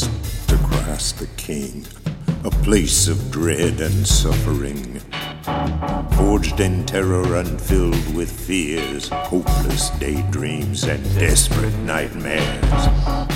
times to Christ the King, a place of dread and suffering, forged in terror and filled with fears, hopeless daydreams and desperate nightmares.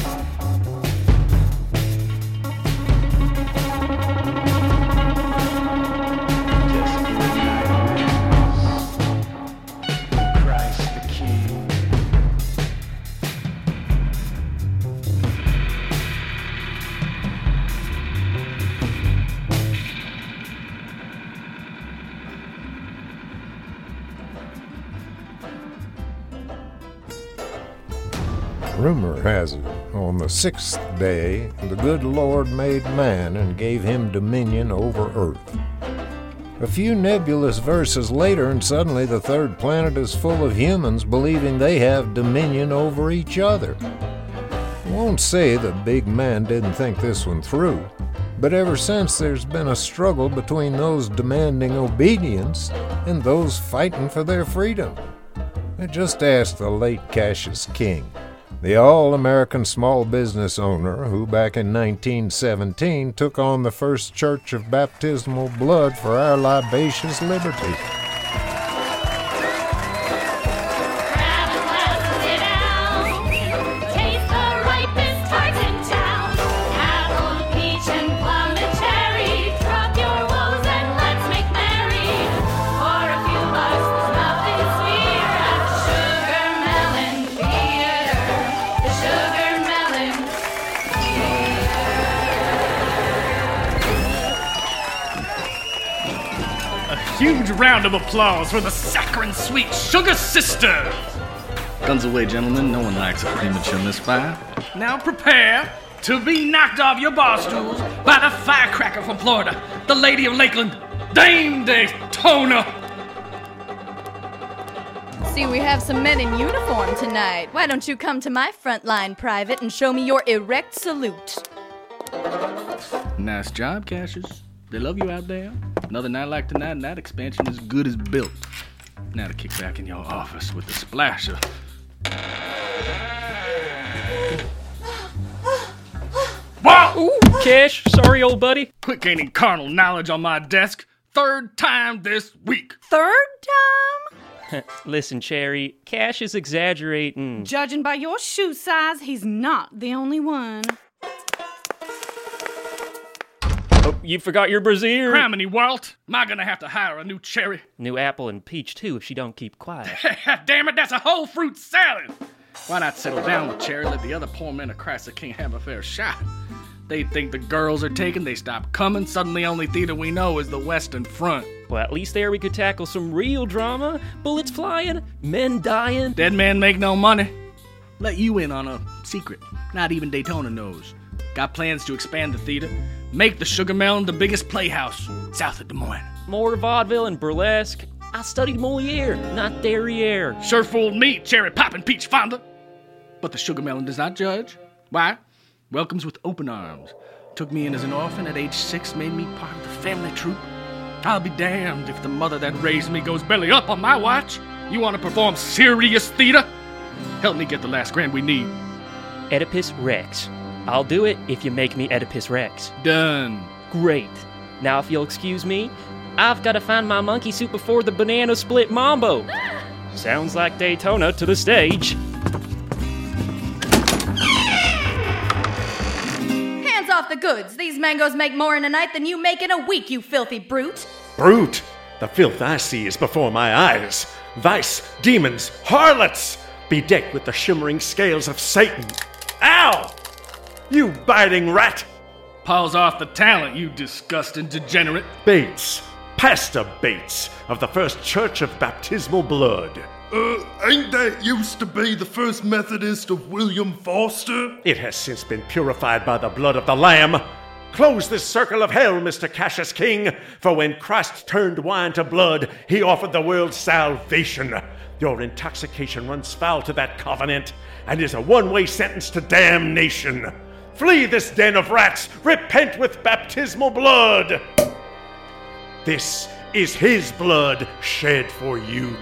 Rumor has it, on the sixth day, the good Lord made man and gave him dominion over earth. A few nebulous verses later, and suddenly the third planet is full of humans believing they have dominion over each other. I won't say the big man didn't think this one through, but ever since there's been a struggle between those demanding obedience and those fighting for their freedom. I just asked the late Cassius King, the all-American small business owner who back in 1917 took on the first Church of Baptismal Blood for our libacious liberty. Huge round of applause for the saccharine sweet Sugar Sisters! Guns away, gentlemen. No one likes a premature misfire. Now prepare to be knocked off your bar stools by the firecracker from Florida, the Lady of Lakeland, Dame Daytona! See, we have some men in uniform tonight. Why don't you come to my front line, Private, and show me your erect salute? Nice job, Cassius. They love you out there. Another night like tonight, and that expansion is good as built. Now to kick back in your office with the splasher. Whoa! Cash, sorry, old buddy. Quick gaining carnal knowledge on my desk. Third time this week. Third time? Listen, Cherry, Cash is exaggerating. Judging by your shoe size, he's not the only one. Oh, you forgot your brassiere. Criminy, Walt. Am I gonna have to hire a new cherry? New apple and peach, too, if she don't keep quiet. Damn it, that's a whole fruit salad! Why not settle down with Cherry, let the other poor men of Christ the King have a fair shot? They think the girls are taken, they stop coming, suddenly only theater we know is the Western Front. Well, at least there we could tackle some real drama. Bullets flying, men dying. Dead men make no money. Let you in on a secret, not even Daytona knows. Got plans to expand the theater. Make the Sugar Melon the biggest playhouse south of Des Moines. More vaudeville and burlesque. I studied Moliere, not Derriere. Sure fooled me, cherry pop and peach fondant. But the Sugar Melon does not judge. Why? Welcomes with open arms. Took me in as an orphan at age 6, made me part of the family troupe. I'll be damned if the mother that raised me goes belly up on my watch. You want to perform serious theater? Help me get the last grand we need. Oedipus Rex. I'll do it if you make me Oedipus Rex. Done. Great. Now if you'll excuse me, I've got to find my monkey suit before the banana split mambo. Sounds like Daytona to the stage. Hands off the goods. These mangoes make more in a night than you make in a week, you filthy brute. Brute? The filth I see is before my eyes. Vice, demons, harlots, bedecked with the shimmering scales of Satan. Ow! You biting rat! Pause off the talent, you disgusting degenerate. Bates. Pastor Bates of the First Church of Baptismal Blood. Ain't that used to be the First Methodist of William Foster? It has since been purified by the blood of the Lamb. Close this circle of hell, Mr. Cassius King, for when Christ turned wine to blood, he offered the world salvation. Your intoxication runs foul to that covenant and is a one-way sentence to damnation. Flee this den of rats! Repent with baptismal blood! This is his blood shed for you.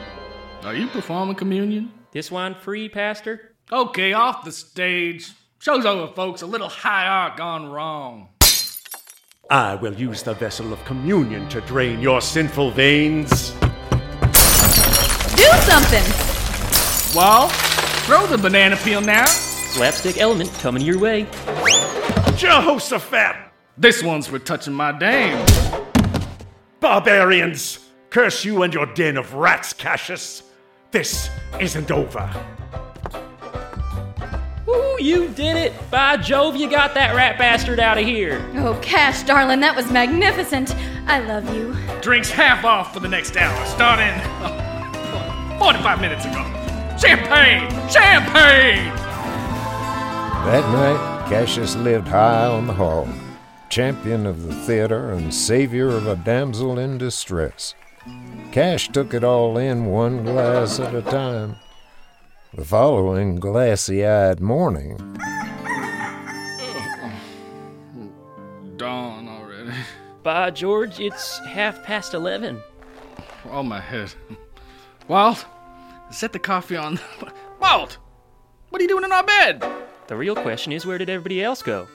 Are you performing communion? This wine free, Pastor? Okay, off the stage. Show's over, folks. A little high art gone wrong. I will use the vessel of communion to drain your sinful veins. Do something! Walt, throw the banana peel now. Slapstick element coming your way. Jehoshaphat! This one's for touching my dame. Barbarians! Curse you and your den of rats, Cassius. This isn't over. Ooh, you did it. By Jove, you got that rat bastard out of here. Oh, Cash, darling, that was magnificent. I love you. Drinks half off for the next hour, starting 45 minutes ago. Champagne! Champagne! That night, Cassius lived high on the hog, champion of the theater and savior of a damsel in distress. Cash took it all in one glass at a time. The following glassy-eyed morning... Dawn already. By George, it's 11:30. Oh, my head. Walt, set the coffee on... Walt! What are you doing in our bed? The real question is, where did everybody else go?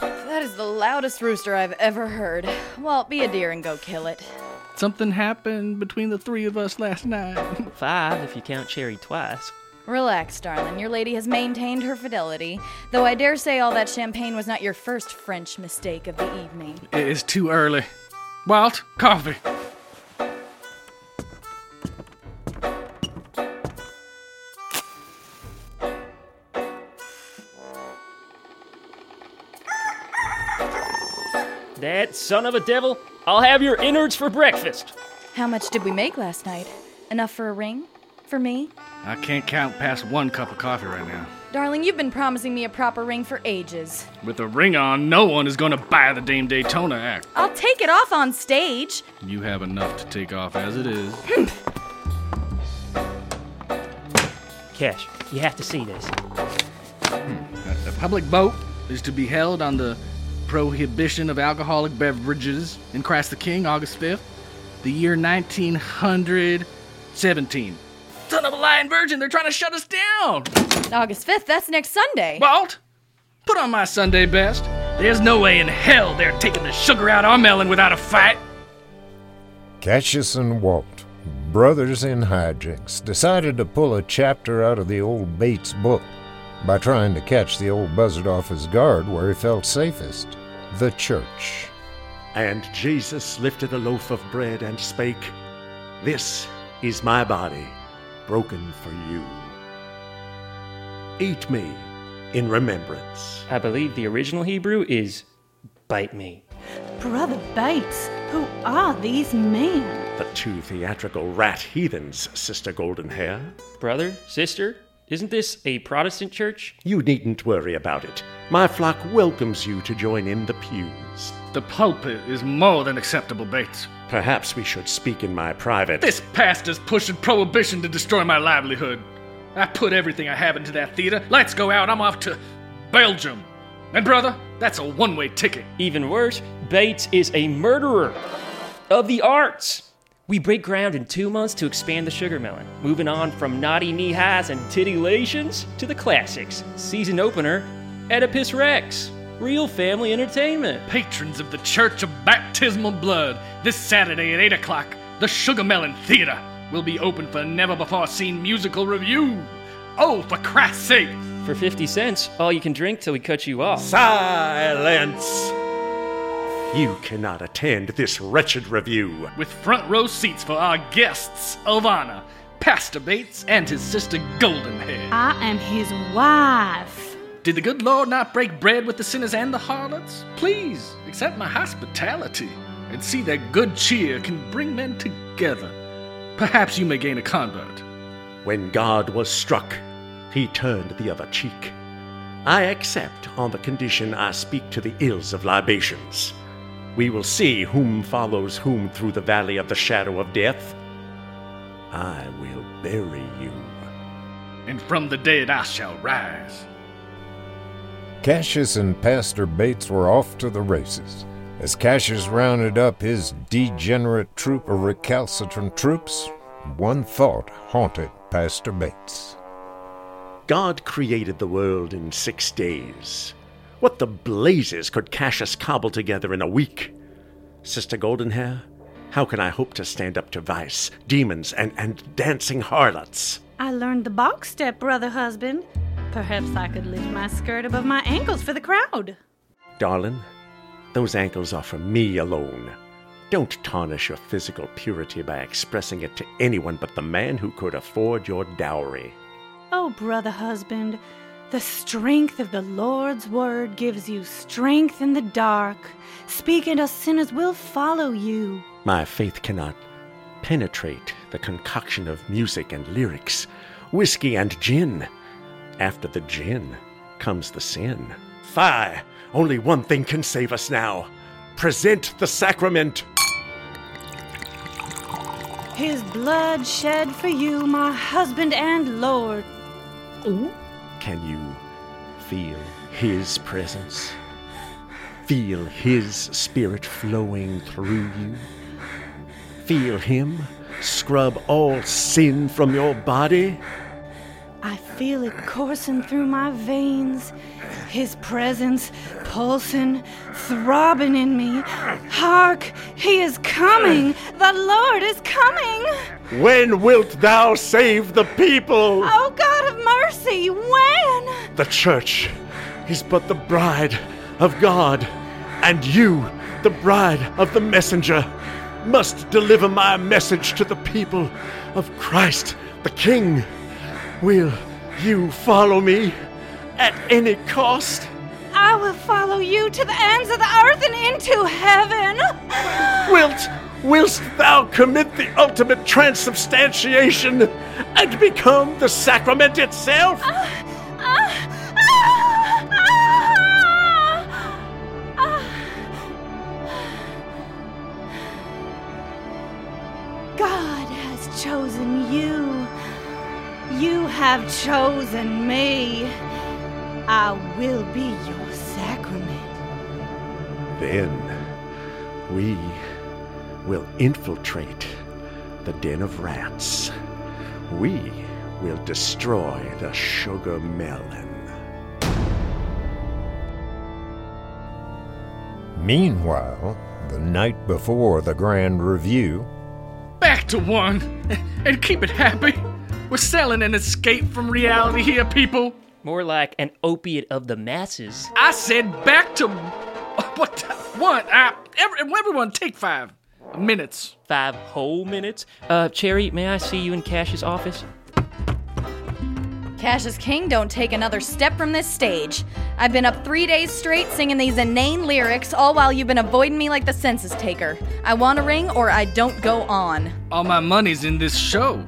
That is the loudest rooster I've ever heard. Walt, be a dear and go kill it. Something happened between the three of us last night. 5, if you count Cherry twice. Relax, darling. Your lady has maintained her fidelity. Though I dare say all that champagne was not your first French mistake of the evening. It is too early. Walt, coffee. That son of a devil, I'll have your innards for breakfast. How much did we make last night? Enough for a ring? For me? I can't count past one cup of coffee right now. Darling, you've been promising me a proper ring for ages. With a ring on, no one is going to buy the Dame Daytona act. I'll take it off on stage. You have enough to take off as it is. Cash, you have to see this. A public vote is to be held on the Prohibition of Alcoholic Beverages in Christ the King, August 5th, the year 1917. Son of a lying virgin, they're trying to shut us down! August 5th, that's next Sunday. Walt, put on my Sunday best. There's no way in hell they're taking the sugar out of our melon without a fight. Cassius and Walt, brothers in hijinks, decided to pull a chapter out of the old Bates book by trying to catch the old buzzard off his guard where he felt safest, the church. And Jesus lifted a loaf of bread and spake, "This is my body, broken for you. Eat me in remembrance." I believe the original Hebrew is, "Bite me." Brother Bates, who are these men? The two theatrical rat heathens, Sister Golden Hair. Brother, sister... Isn't this a Protestant church? You needn't worry about it. My flock welcomes you to join in the pews. The pulpit is more than acceptable, Bates. Perhaps we should speak in my private... This pastor's pushing prohibition to destroy my livelihood. I put everything I have into that theater. Lights go out. I'm off to Belgium. And brother, that's a one-way ticket. Even worse, Bates is a murderer of the arts. We break ground in 2 months to expand the Sugar Melon, moving on from naughty knee-highs and titillations to the classics. Season opener, Oedipus Rex. Real family entertainment. Patrons of the Church of Baptismal Blood, this Saturday at 8 o'clock, the Sugar Melon Theater will be open for never-before-seen musical review. Oh, for Christ's sake! For 50 cents, all you can drink till we cut you off. Silence! You cannot attend this wretched review. With front row seats for our guests of honor, Pastor Bates and his sister Golden Hair. I am his wife. Did the good Lord not break bread with the sinners and the harlots? Please, accept my hospitality and see that good cheer can bring men together. Perhaps you may gain a convert. When God was struck, he turned the other cheek. I accept on the condition I speak to the ills of libations. We will see whom follows whom through the valley of the shadow of death. I will bury you. And from the dead I shall rise. Cassius and Pastor Bates were off to the races. As Cassius rounded up his degenerate troop of recalcitrant troops, one thought haunted Pastor Bates. God created the world in 6 days. What the blazes could Cassius cobble together in a week? Sister Golden Hair, how can I hope to stand up to vice, demons, and dancing harlots? I learned the box step, brother husband. Perhaps I could lift my skirt above my ankles for the crowd. Darling, those ankles are for me alone. Don't tarnish your physical purity by expressing it to anyone but the man who could afford your dowry. Oh, brother husband, the strength of the Lord's word gives you strength in the dark. Speak and us sinners will follow you. My faith cannot penetrate the concoction of music and lyrics, whiskey and gin. After the gin comes the sin. Fie! Only one thing can save us now. Present the sacrament. His blood shed for you, my husband and Lord. Ooh. Can you feel his presence? Feel his spirit flowing through you? Feel him scrub all sin from your body? I feel it coursing through my veins, his presence pulsing, throbbing in me. Hark, he is coming! The Lord is coming! When wilt thou save the people? Oh, God of mercy, when? The church is but the bride of God, and you, the bride of the messenger, must deliver my message to the people of Christ the King. Will you follow me at any cost? I will follow you to the ends of the earth and into heaven. Wilt thou commit the ultimate transubstantiation and become the sacrament itself? God has chosen you. You have chosen me. I will be your sacrament. Then we will infiltrate the den of rats. We will destroy the sugar melon. Meanwhile, the night before the grand review... Back to one! And keep it happy! We're selling an escape from reality here, people. More like an opiate of the masses. I said back to... What? Everyone take 5 minutes. 5 whole minutes? Cherry, may I see you in Cash's office? Cassius King, don't take another step from this stage. I've been up 3 days straight singing these inane lyrics, all while you've been avoiding me like the census taker. I want a ring or I don't go on. All my money's in this show.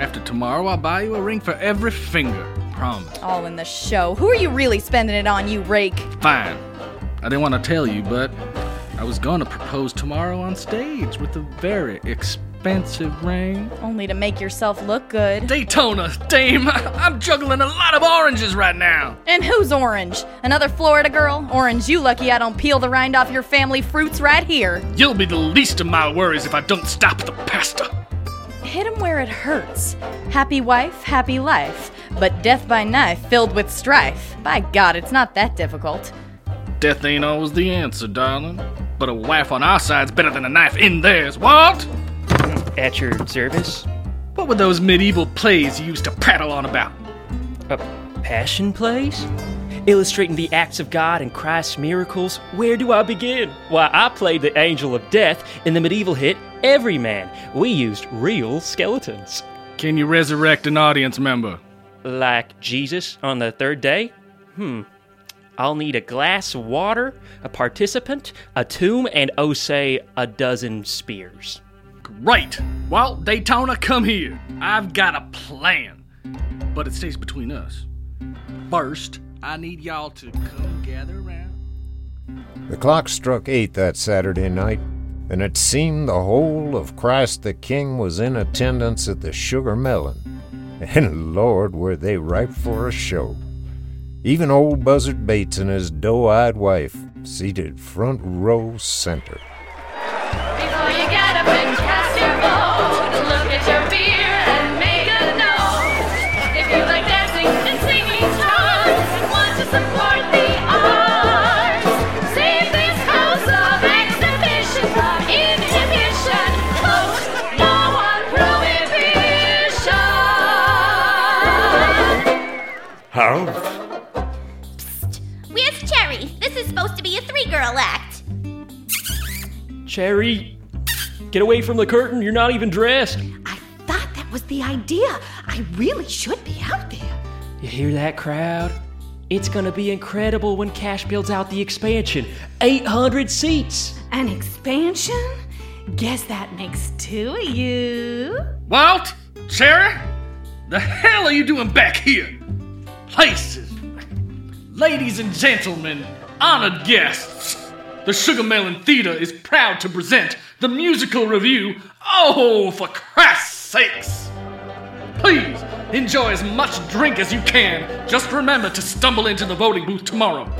After tomorrow, I'll buy you a ring for every finger. Promise. All in the show. Who are you really spending it on, you rake? Fine. I didn't want to tell you, but I was going to propose tomorrow on stage with a very expensive ring. Only to make yourself look good. Daytona, dame, I'm juggling a lot of oranges right now. And who's orange? Another Florida girl? Orange, you lucky I don't peel the rind off your family fruits right here. You'll be the least of my worries if I don't stop the pastor. Hit him where it hurts. Happy wife, happy life. But death by knife filled with strife. By God, it's not that difficult. Death ain't always the answer, darling. But a wife on our side's better than a knife in theirs, Walt! At your service? What were those medieval plays you used to prattle on about? Passion plays? Illustrating the acts of God and Christ's miracles, where do I begin? Why, I played the angel of death in the medieval hit Everyman. We used real skeletons. Can you resurrect an audience member? Like Jesus on the 3rd day? I'll need a glass of water, a participant, a tomb, and oh say, a dozen spears. Great! Well, Daytona, come here. I've got a plan. But it stays between us. First, I need y'all to come gather around. The clock struck 8 that Saturday night, and it seemed the whole of Christ the King was in attendance at the Sugar Melon. And Lord, were they ripe for a show. Even old Buzzard Bates and his doe-eyed wife, seated front row center. Before you get up and cast your vote, look at your beer and make a note. If you like dancing, Huh? Psst. Where's Cherry? This is supposed to be a three-girl act. Cherry, get away from the curtain. You're not even dressed. I thought that was the idea. I really should be out there. You hear that, crowd? It's gonna be incredible when Cash builds out the expansion. 800 seats. An expansion? Guess that makes two of you. Walt? Cherry? The hell are you doing back here? Places. Ladies and gentlemen, honored guests. The Sugar Melon Theater is proud to present the musical review, Oh, for Christ's sakes. Please, enjoy as much drink as you can. Just remember to stumble into the voting booth tomorrow.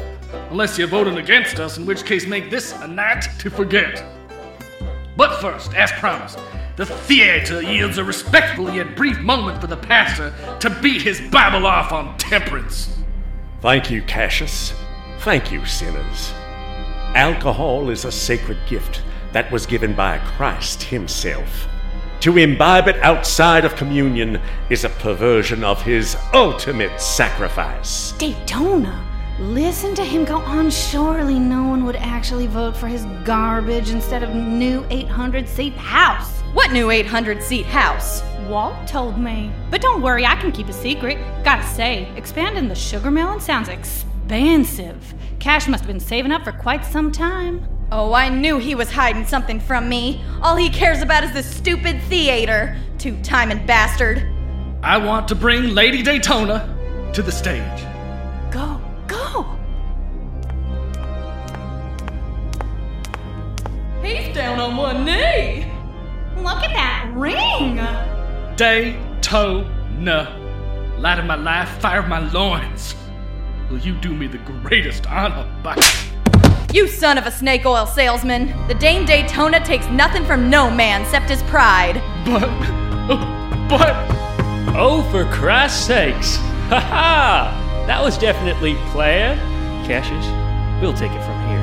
Unless you're voting against us, in which case make this a night to forget. But first, as promised, the theater yields a respectful yet brief moment for the pastor to beat his Bible off on temperance. Thank you, Cassius. Thank you, sinners. Alcohol is a sacred gift that was given by Christ himself. To imbibe it outside of communion is a perversion of his ultimate sacrifice. Daytona, listen to him go on. Surely no one would actually vote for his garbage instead of new 800-seat house. What new 800-seat house? Walt told me. But don't worry, I can keep a secret. Gotta say, expanding the Sugar Melon sounds expansive. Cash must have been saving up for quite some time. Oh, I knew he was hiding something from me. All he cares about is this stupid theater. Two-timing bastard. I want to bring Lady Daytona to the stage. Go. Go! He's down on one knee! Look at that ring! Daytona, light of my life, fire of my loins. Will you do me the greatest honor by... You son of a snake oil salesman! The Dame Daytona takes nothing from no man except his pride. But... Oh, for Christ's sakes! Ha-ha! That was definitely planned. Cassius, we'll take it from here.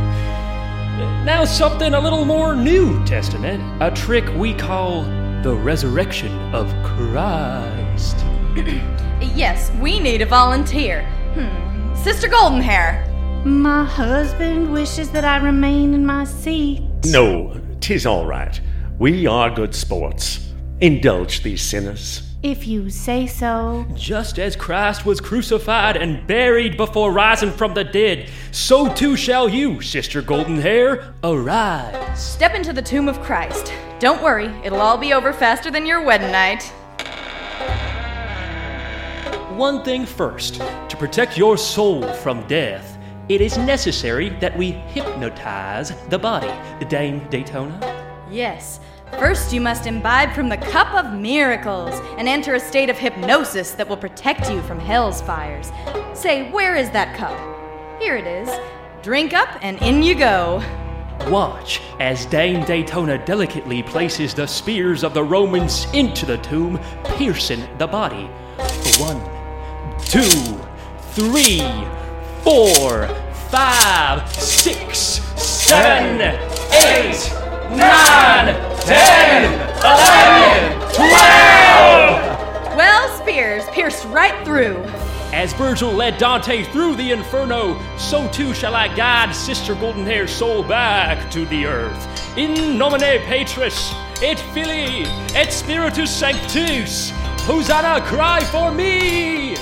Now something a little more New Testament. A trick we call the resurrection of Christ. Yes, we need a volunteer. Sister Golden Hair. My husband wishes that I remain in my seat. No, 'tis all right. We are good sports. Indulge these sinners. If you say so. Just as Christ was crucified and buried before rising from the dead, so too shall you, Sister Golden Hair, arise. Step into the tomb of Christ. Don't worry, it'll all be over faster than your wedding night. One thing first, to protect your soul from death, it is necessary that we hypnotize the body. Dame Daytona? Yes. First, you must imbibe from the cup of miracles and enter a state of hypnosis that will protect you from hell's fires. Say, where is that cup? Here it is. Drink up and in you go. Watch as Dame Daytona delicately places the spears of the Romans into the tomb, piercing the body. 1, 2, 3, 4, 5, 6, 7, 8... 9, 10, 11, 12! 12 spears pierced right through. As Virgil led Dante through the inferno, so too shall I guide Sister Golden Hair's soul back to the earth. In nomine Patris, et Filii, et Spiritus Sanctus, Hosanna, cry for me!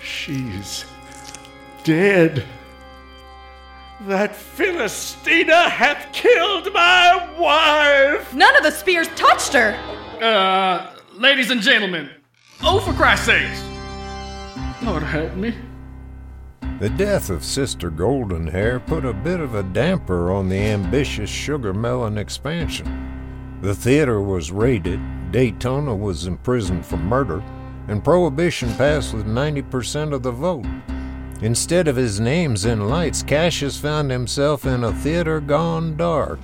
She's... dead. That Philistina hath killed my wife. None of the spears touched her. Ladies and gentlemen, oh, for Christ's sakes. Lord help me. The death of Sister Golden Hair put a bit of a damper on the ambitious Sugar Melon expansion. The theater was raided, Daytona was imprisoned for murder, and Prohibition passed with 90% of the vote. Instead of his names in lights, Cassius found himself in a theater gone dark.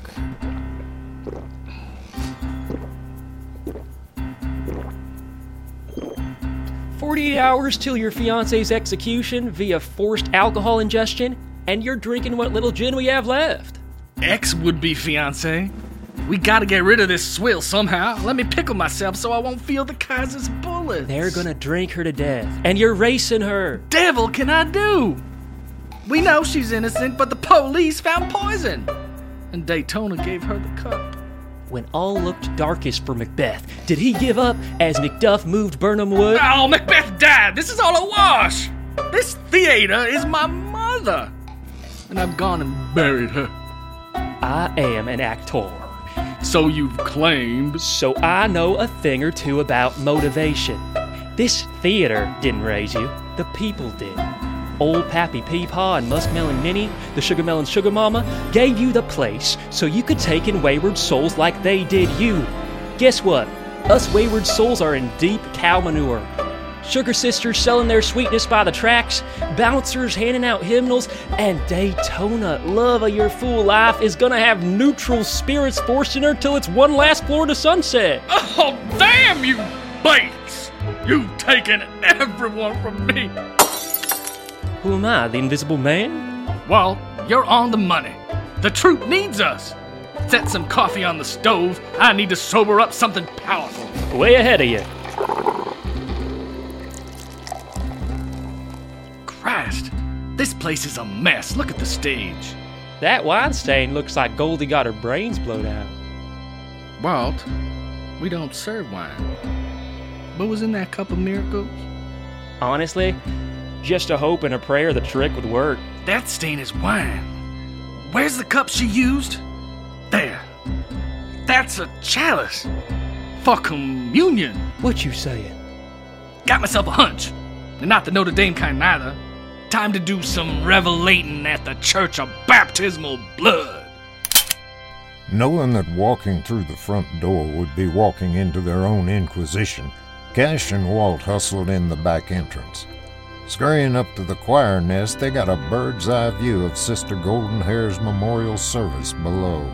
$48 till your fiancé's execution via forced alcohol ingestion, and you're drinking what little gin we have left. Ex would-be fiancé. We gotta get rid of this swill somehow. Let me pickle myself so I won't feel the Kaiser's bullets. They're gonna drink her to death, and you're racing her. Devil can I do? We know she's innocent, but the police found poison, and Daytona gave her the cup. When all looked darkest for Macbeth, did he give up as Macduff moved Burnham Wood? Oh, Macbeth died. This is all a wash. This theater is my mother, and I've gone and buried her. I am an actor. So you've claimed. So I know a thing or two about motivation. This theater didn't raise you. The people did. Old Pappy Peepaw and Muskmelon Minnie, the Sugar Melon Sugar Mama, gave you the place so you could take in wayward souls like they did you. Guess what? Us wayward souls are in deep cow manure. Sugar sisters selling their sweetness by the tracks, bouncers handing out hymnals, and Daytona, love of your fool life, is gonna have neutral spirits forcing her till it's one last floor to sunset. Oh, damn you, Bates! You've taken everyone from me. Who am I, the Invisible Man? Walt, you're on the money. The troop needs us. Set some coffee on the stove. I need to sober up something powerful. Way ahead of you. Christ, this place is a mess. Look at the stage. That wine stain looks like Goldie got her brains blown out. Walt, we don't serve wine. What was in that cup of miracles? Honestly, just a hope and a prayer the trick would work. That stain is wine. Where's the cup she used? There. That's a chalice. For communion. What you saying? Got myself a hunch. And not the Notre Dame kind neither. Time to do some revelating at the Church of Baptismal Blood. Knowing that walking through the front door would be walking into their own inquisition, Cash and Walt hustled in the back entrance. Scurrying up to the choir nest, they got a bird's-eye view of Sister Golden Hair's memorial service below.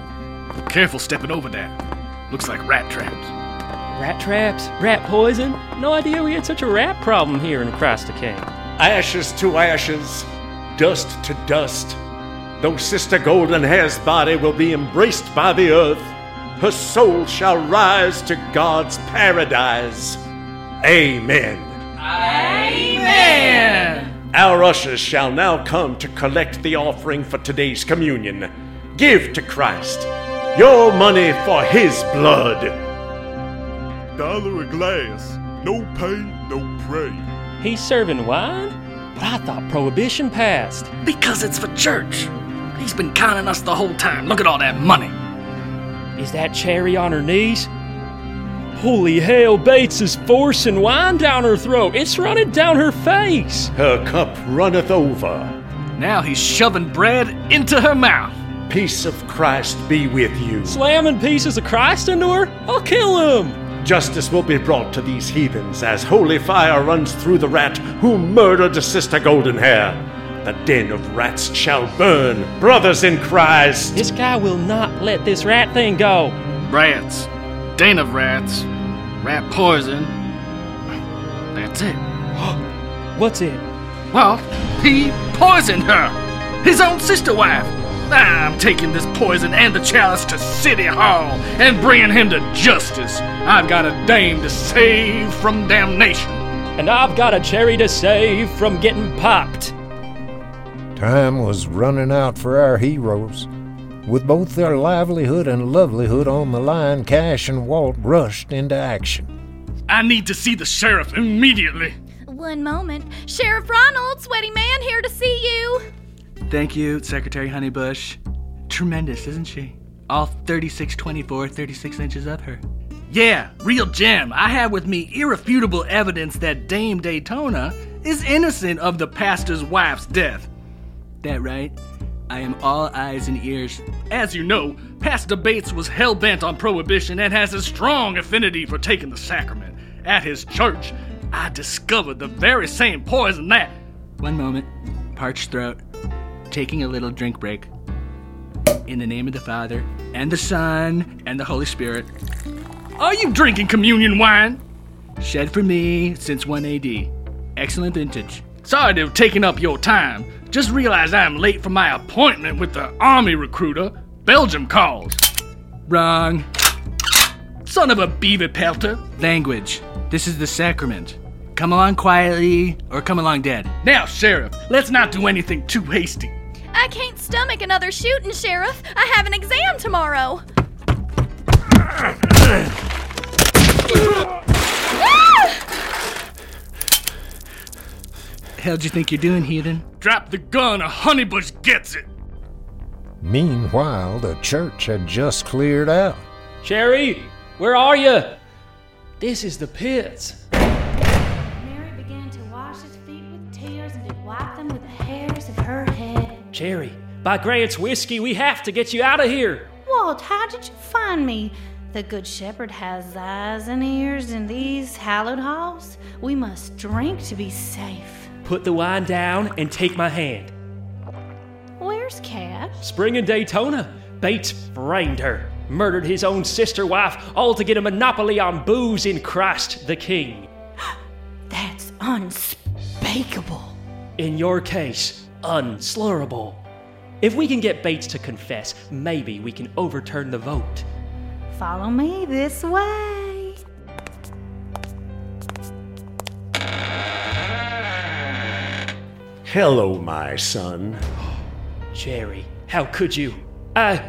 Careful stepping over that. Looks like rat traps. Rat traps? Rat poison? No idea we had such a rat problem here in Christ the King. Ashes to ashes, dust to dust. Though Sister Golden Hair's body will be embraced by the earth, her soul shall rise to God's paradise. Amen. Amen. Our ushers shall now come to collect the offering for today's communion. Give to Christ your money for his blood. Dollar a glass, no pay, no pray. He's serving wine? But I thought Prohibition passed. Because it's for church. He's been conning us the whole time. Look at all that money. Is that Cherry on her knees? Holy hell, Bates is forcing wine down her throat. It's running down her face. Her cup runneth over. Now he's shoving bread into her mouth. Peace of Christ be with you. Slamming pieces of Christ into her? I'll kill him. Justice will be brought to these heathens as holy fire runs through the rat who murdered Sister Golden Hair. The den of rats shall burn, brothers in Christ. This guy will not let this rat thing go. Rats. Den of rats, rat poison, that's it. What's it? Well, he poisoned her, his own sister wife. I'm taking this poison and the chalice to City Hall and bringing him to justice. I've got a dame to save from damnation. And I've got a Cherry to save from getting popped. Time was running out for our heroes. With both their livelihood and lovelihood on the line, Cash and Walt rushed into action. I need to see the sheriff immediately. One moment. Sheriff Ronald, sweaty man, here to see you. Thank you, Secretary Honeybush. Tremendous, isn't she? All 36 inches of her. Yeah, real gem. I have with me irrefutable evidence that Dame Daytona is innocent of the pastor's wife's death. That right? I am all eyes and ears. As you know, Pastor Bates was hell-bent on prohibition and has a strong affinity for taking the sacrament. At his church, I discovered the very same poison that... One moment. Parched throat. Taking a little drink break. In the name of the Father, and the Son, and the Holy Spirit. Are you drinking communion wine? Shed for me since 1 AD. Excellent vintage. Sorry to have taken up your time. Just realize I am late for my appointment with the army recruiter. Belgium calls. Wrong. Son of a beaver pelter. Language. This is the sacrament. Come along quietly or come along dead. Now, Sheriff, let's not do anything too hasty. I can't stomach another shooting, Sheriff. I have an exam tomorrow. How'd you think you're doing, heathen? Drop the gun or Honeybush gets it. Meanwhile, the church had just cleared out. Cherry, where are you? This is the pits. Mary began to wash his feet with tears and to wipe them with the hairs of her head. Cherry, by Grant's whiskey, we have to get you out of here. Walt, how did you find me? The Good Shepherd has eyes and ears in these hallowed halls. We must drink to be safe. Put the wine down and take my hand. Where's Cat? Spring in Daytona. Bates framed her. Murdered his own sister wife, all to get a monopoly on booze in Christ the King. That's unspeakable. In your case, unslurrable. If we can get Bates to confess, maybe we can overturn the vote. Follow me this way. Hello, my son. Cherry, how could you? I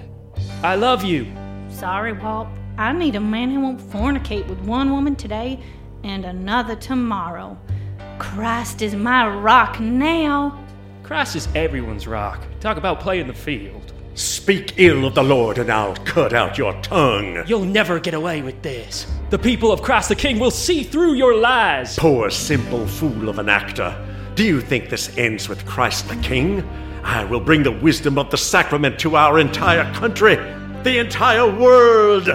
love you. Sorry, Walt. I need a man who won't fornicate with one woman today and another tomorrow. Christ is my rock now. Christ is everyone's rock. Talk about playing the field. Speak ill of the Lord and I'll cut out your tongue. You'll never get away with this. The people of Christ the King will see through your lies. Poor simple fool of an actor. Do you think this ends with Christ the King? I will bring the wisdom of the sacrament to our entire country, the entire world.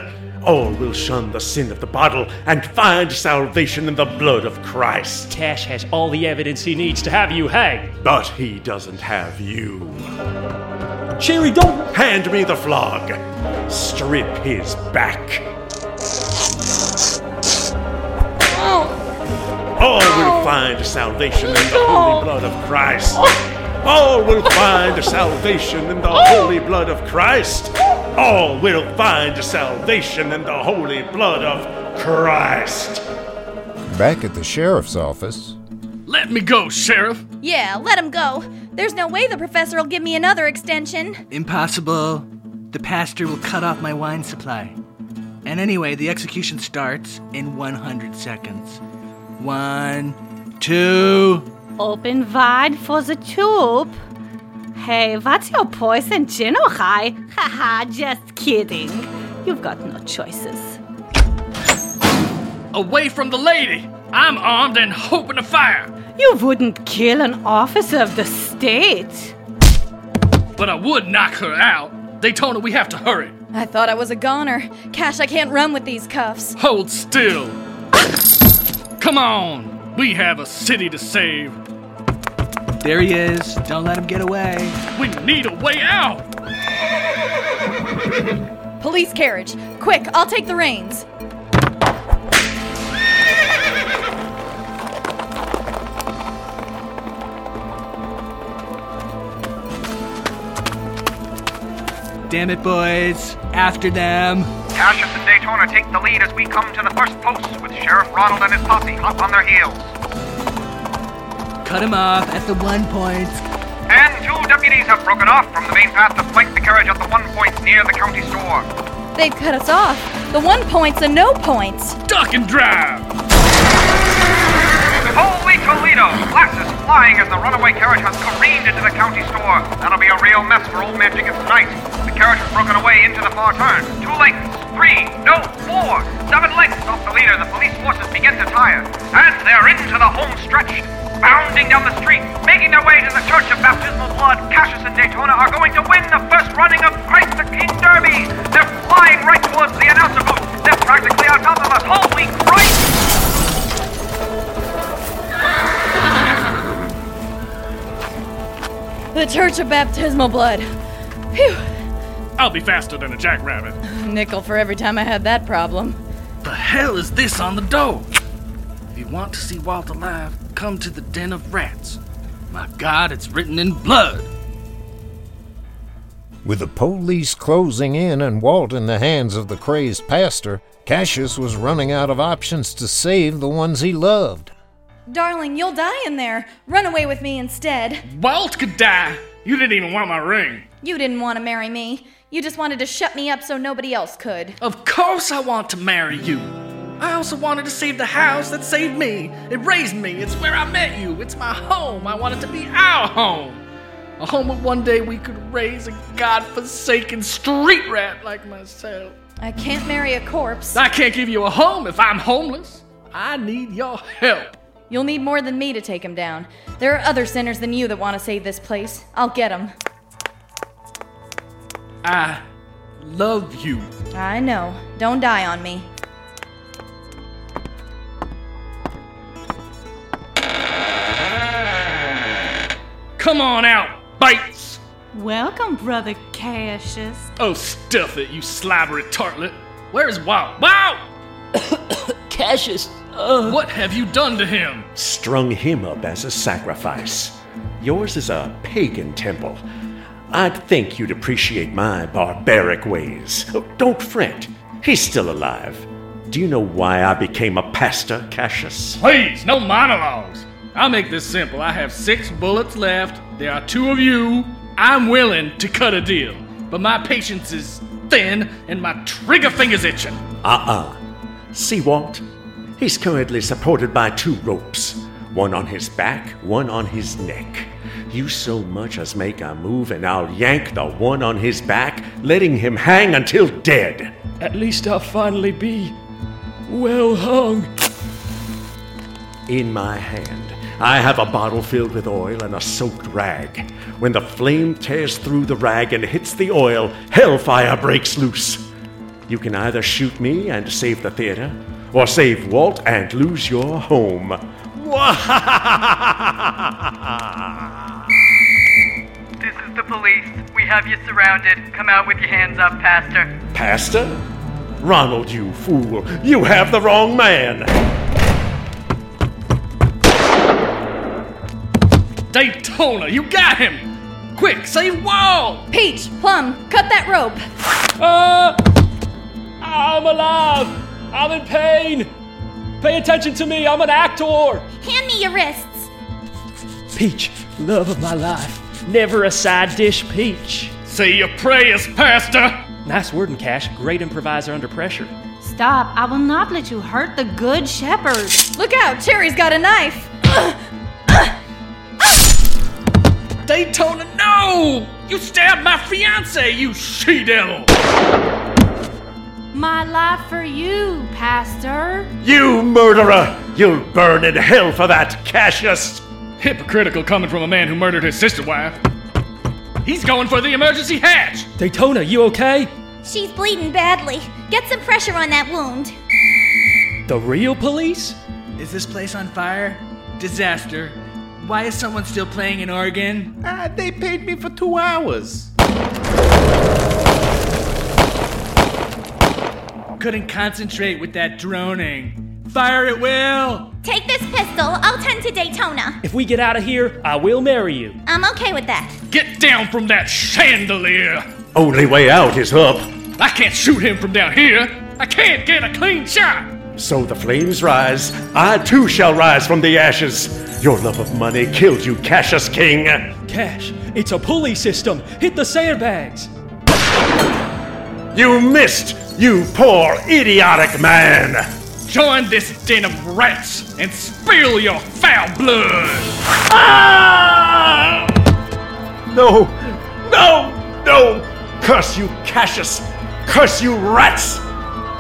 All will shun the sin of the bottle and find salvation in the blood of Christ. Tash has all the evidence he needs to have you hanged. But he doesn't have you. Cherry, don't! Hand me the flog. Strip his back. Oh. All will find salvation in the holy blood of Christ. Oh. All will find salvation in the holy blood of Christ. All will find salvation in the holy blood of Christ. Back at the sheriff's office. Let me go, Sheriff. Yeah, let him go. There's no way the professor will give me another extension. Impossible. The pastor will cut off my wine supply. And anyway, the execution starts in 100 seconds. 1, 2... Open wide for the tube. Hey, what's your poison, Genohai? Haha, just kidding. You've got no choices. Away from the lady! I'm armed and hoping to fire! You wouldn't kill an officer of the state. But I would knock her out. Daytona, we have to hurry. I thought I was a goner. Cash, I can't run with these cuffs. Hold still. Come on! We have a city to save. There he is. Don't let him get away. We need a way out. Police carriage. Quick, I'll take the reins. Damn it, boys. After them. Cassius and Daytona take the lead as we come to the first post with Sheriff Ronald and his posse hot on their heels. Cut him off at the 1 point. And 2 deputies have broken off from the main path to flank the carriage at the 1 point near the county store. They've cut us off. The 1 point's a no points. Duck and drive! Holy Toledo! Glasses flying as the runaway carriage has careened into the county store. That'll be a real mess for old man Jenkins tonight. The carriage has broken away into the far turn. 7 lengths off the leader. The police forces begin to tire. And they're into the home stretch. Bounding down the street, making their way to the Church of Baptismal Blood. Cassius and Daytona are going to win the first running of Christ the King Derby. They're flying right towards the announcer booth. They're practically on top of us. Holy Christ! The Church of Baptismal Blood. Phew. I'll be faster than a jackrabbit. Nickel for every time I had that problem. The hell is this on the door? If you want to see Walt alive, come to the den of rats. My God, it's written in blood. With the police closing in and Walt in the hands of the crazed pastor, Cassius was running out of options to save the ones he loved. Darling, you'll die in there. Run away with me instead. Walt could die. You didn't even want my ring. You didn't want to marry me. You just wanted to shut me up so nobody else could. Of course I want to marry you. I also wanted to save the house that saved me. It raised me. It's where I met you. It's my home. I want it to be our home. A home where one day we could raise a godforsaken street rat like myself. I can't marry a corpse. I can't give you a home if I'm homeless. I need your help. You'll need more than me to take him down. There are other sinners than you that want to save this place. I'll get him. I love you. I know. Don't die on me. Come on out, Bates. Welcome, Brother Cassius. Oh, stuff it, you slobbery tartlet. Where is Walt? Walt! Cassius. What have you done to him? Strung him up as a sacrifice. Yours is a pagan temple. I'd think you'd appreciate my barbaric ways. Oh, don't fret. He's still alive. Do you know why I became a pastor, Cassius? Please, no monologues. I'll make this simple. I have 6 bullets left. There are 2 of you. I'm willing to cut a deal. But my patience is thin and my trigger finger's itching. See, Walt? He's currently supported by 2 ropes, one on his back, one on his neck. You so much as make a move and I'll yank the one on his back, letting him hang until dead. At least I'll finally be well hung. In my hand, I have a bottle filled with oil and a soaked rag. When the flame tears through the rag and hits the oil, hellfire breaks loose. You can either shoot me and save the theater, or save Walt and lose your home. This is the police. We have you surrounded. Come out with your hands up, Pastor. Pastor? Ronald, you fool. You have the wrong man. Daytona, you got him. Quick, save Walt. Peach, Plum, cut that rope. I'm alive. I'm in pain! Pay attention to me, I'm an actor! Hand me your wrists! Peach, love of my life. Never a side dish, Peach. Say your prayers, Pastor! Nice wording, Cash. Great improviser under pressure. Stop, I will not let you hurt the good shepherd. Look out, Cherry's got a knife! Daytona, no! You stabbed my fiancé, you she-devil! My life for you, Pastor. You murderer! You'll burn in hell for that, Cassius! Hypocritical coming from a man who murdered his sister-wife. He's going for the emergency hatch! Daytona, you okay? She's bleeding badly. Get some pressure on that wound. The real police? Is this place on fire? Disaster. Why is someone still playing an organ? They paid me for 2 hours. Couldn't concentrate with that droning. Fire at will! Take this pistol. I'll tend to Daytona. If we get out of here, I will marry you. I'm okay with that. Get down from that chandelier! Only way out is up. I can't shoot him from down here. I can't get a clean shot. So the flames rise. I too shall rise from the ashes. Your love of money killed you, Cassius King. Cash, it's a pulley system. Hit the sandbags. You missed! You poor, idiotic man! Join this den of rats and spill your foul blood! Ah! No! No! No! Curse you, Cassius! Curse you, rats!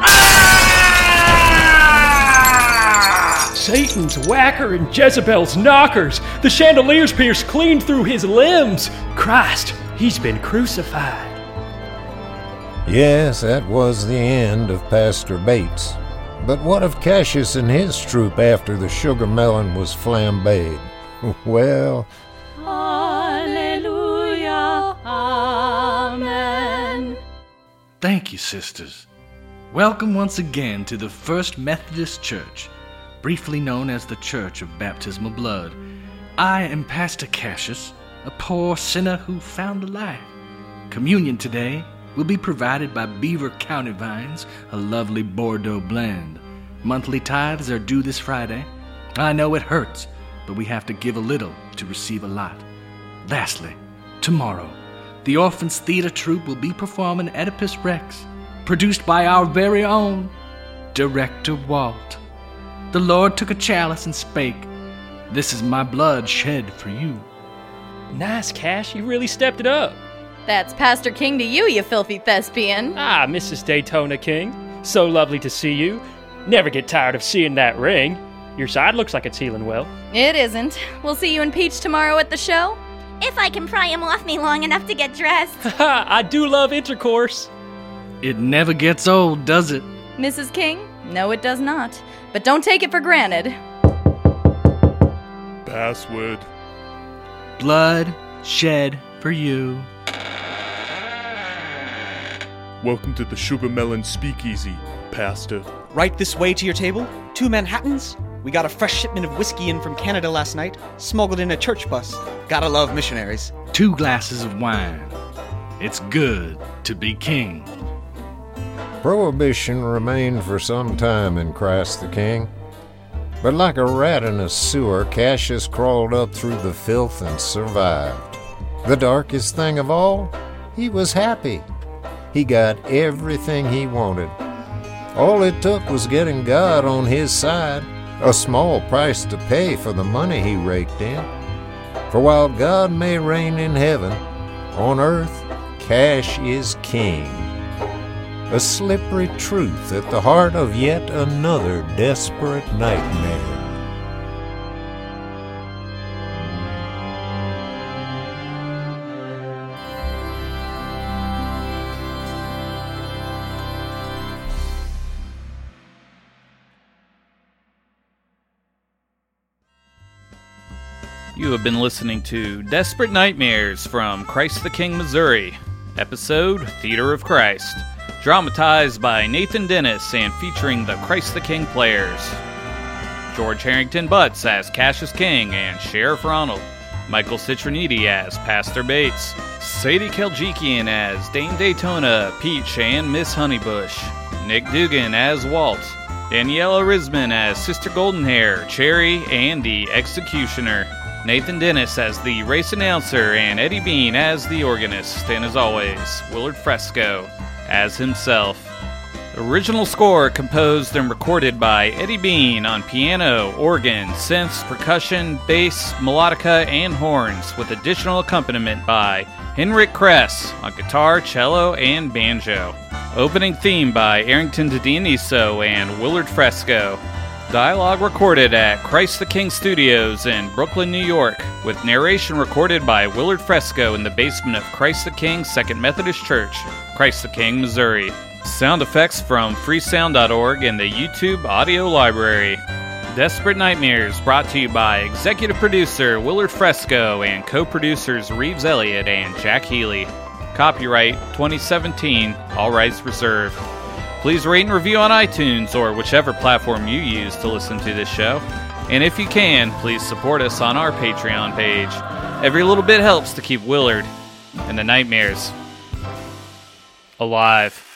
Ah! Satan's whacker and Jezebel's knockers! The chandelier's pierced clean through his limbs! Christ, he's been crucified. Yes, that was the end of Pastor Bates. But what of Cassius and his troop after the sugar melon was flambéed? Well... Hallelujah, Amen. Thank you, sisters. Welcome once again to the First Methodist Church, briefly known as the Church of Baptismal Blood. I am Pastor Cassius, a poor sinner who found a life. Communion today will be provided by Beaver County Vines, a lovely Bordeaux blend. Monthly tithes are due this Friday. I know it hurts, but we have to give a little to receive a lot. Lastly, tomorrow, the Orphans Theater Troupe will be performing Oedipus Rex, produced by our very own director Walt. The Lord took a chalice and spake, "This is my blood shed for you." Nice, Cash. You really stepped it up. That's Pastor King to you, you filthy thespian. Ah, Mrs. Daytona King. So lovely to see you. Never get tired of seeing that ring. Your side looks like it's healing well. It isn't. We'll see you and Peach tomorrow at the show. If I can pry him off me long enough to get dressed. Haha, I do love intercourse. It never gets old, does it? Mrs. King? No, it does not. But don't take it for granted. Password. Blood shed for you. Welcome to the Sugar Melon Speakeasy, Pastor. Right this way to your table. 2 Manhattans. We got a fresh shipment of whiskey in from Canada last night, smuggled in a church bus. Gotta love missionaries. 2 glasses of wine. It's good to be king. Prohibition remained for some time in Christ the King. But like a rat in a sewer, Cassius crawled up through the filth and survived. The darkest thing of all, he was happy. He got everything he wanted. All it took was getting God on his side. A small price to pay for the money he raked in. For while God may reign in heaven, on earth, cash is king. A slippery truth at the heart of yet another desperate nightmare. You have been listening to Desperate Nightmares from Christ the King, Missouri, episode Theater of Christ, dramatized by Nathan Dennis and featuring the Christ the King players. George Harrington Butts as Cassius King and Sheriff Ronald, Michael Citronetti as Pastor Bates, Sadie Keljikian as Dame Daytona, Peach and Miss Honeybush, Nick Dugan as Walt, Daniela Risman as Sister Golden Hair, Cherry, and the Executioner. Nathan Dennis as the race announcer and Eddie Bean as the organist, and as always, Willard Fresco as himself. Original score composed and recorded by Eddie Bean on piano, organ, synths, percussion, bass, melodica, and horns, with additional accompaniment by Henrik Kress on guitar, cello, and banjo. Opening theme by Errington Didaniso and Willard Fresco. Dialogue recorded at Christ the King Studios in Brooklyn, New York, with narration recorded by Willard Fresco in the basement of Christ the King Second Methodist Church, Christ the King, Missouri. Sound effects from freesound.org and the YouTube audio library. Desperate Nightmares brought to you by executive producer Willard Fresco and co-producers Reeves Elliott and Jack Healy. Copyright 2017, all rights reserved. Please rate and review on iTunes or whichever platform you use to listen to this show. And if you can, please support us on our Patreon page. Every little bit helps to keep Willard and the Nightmares alive.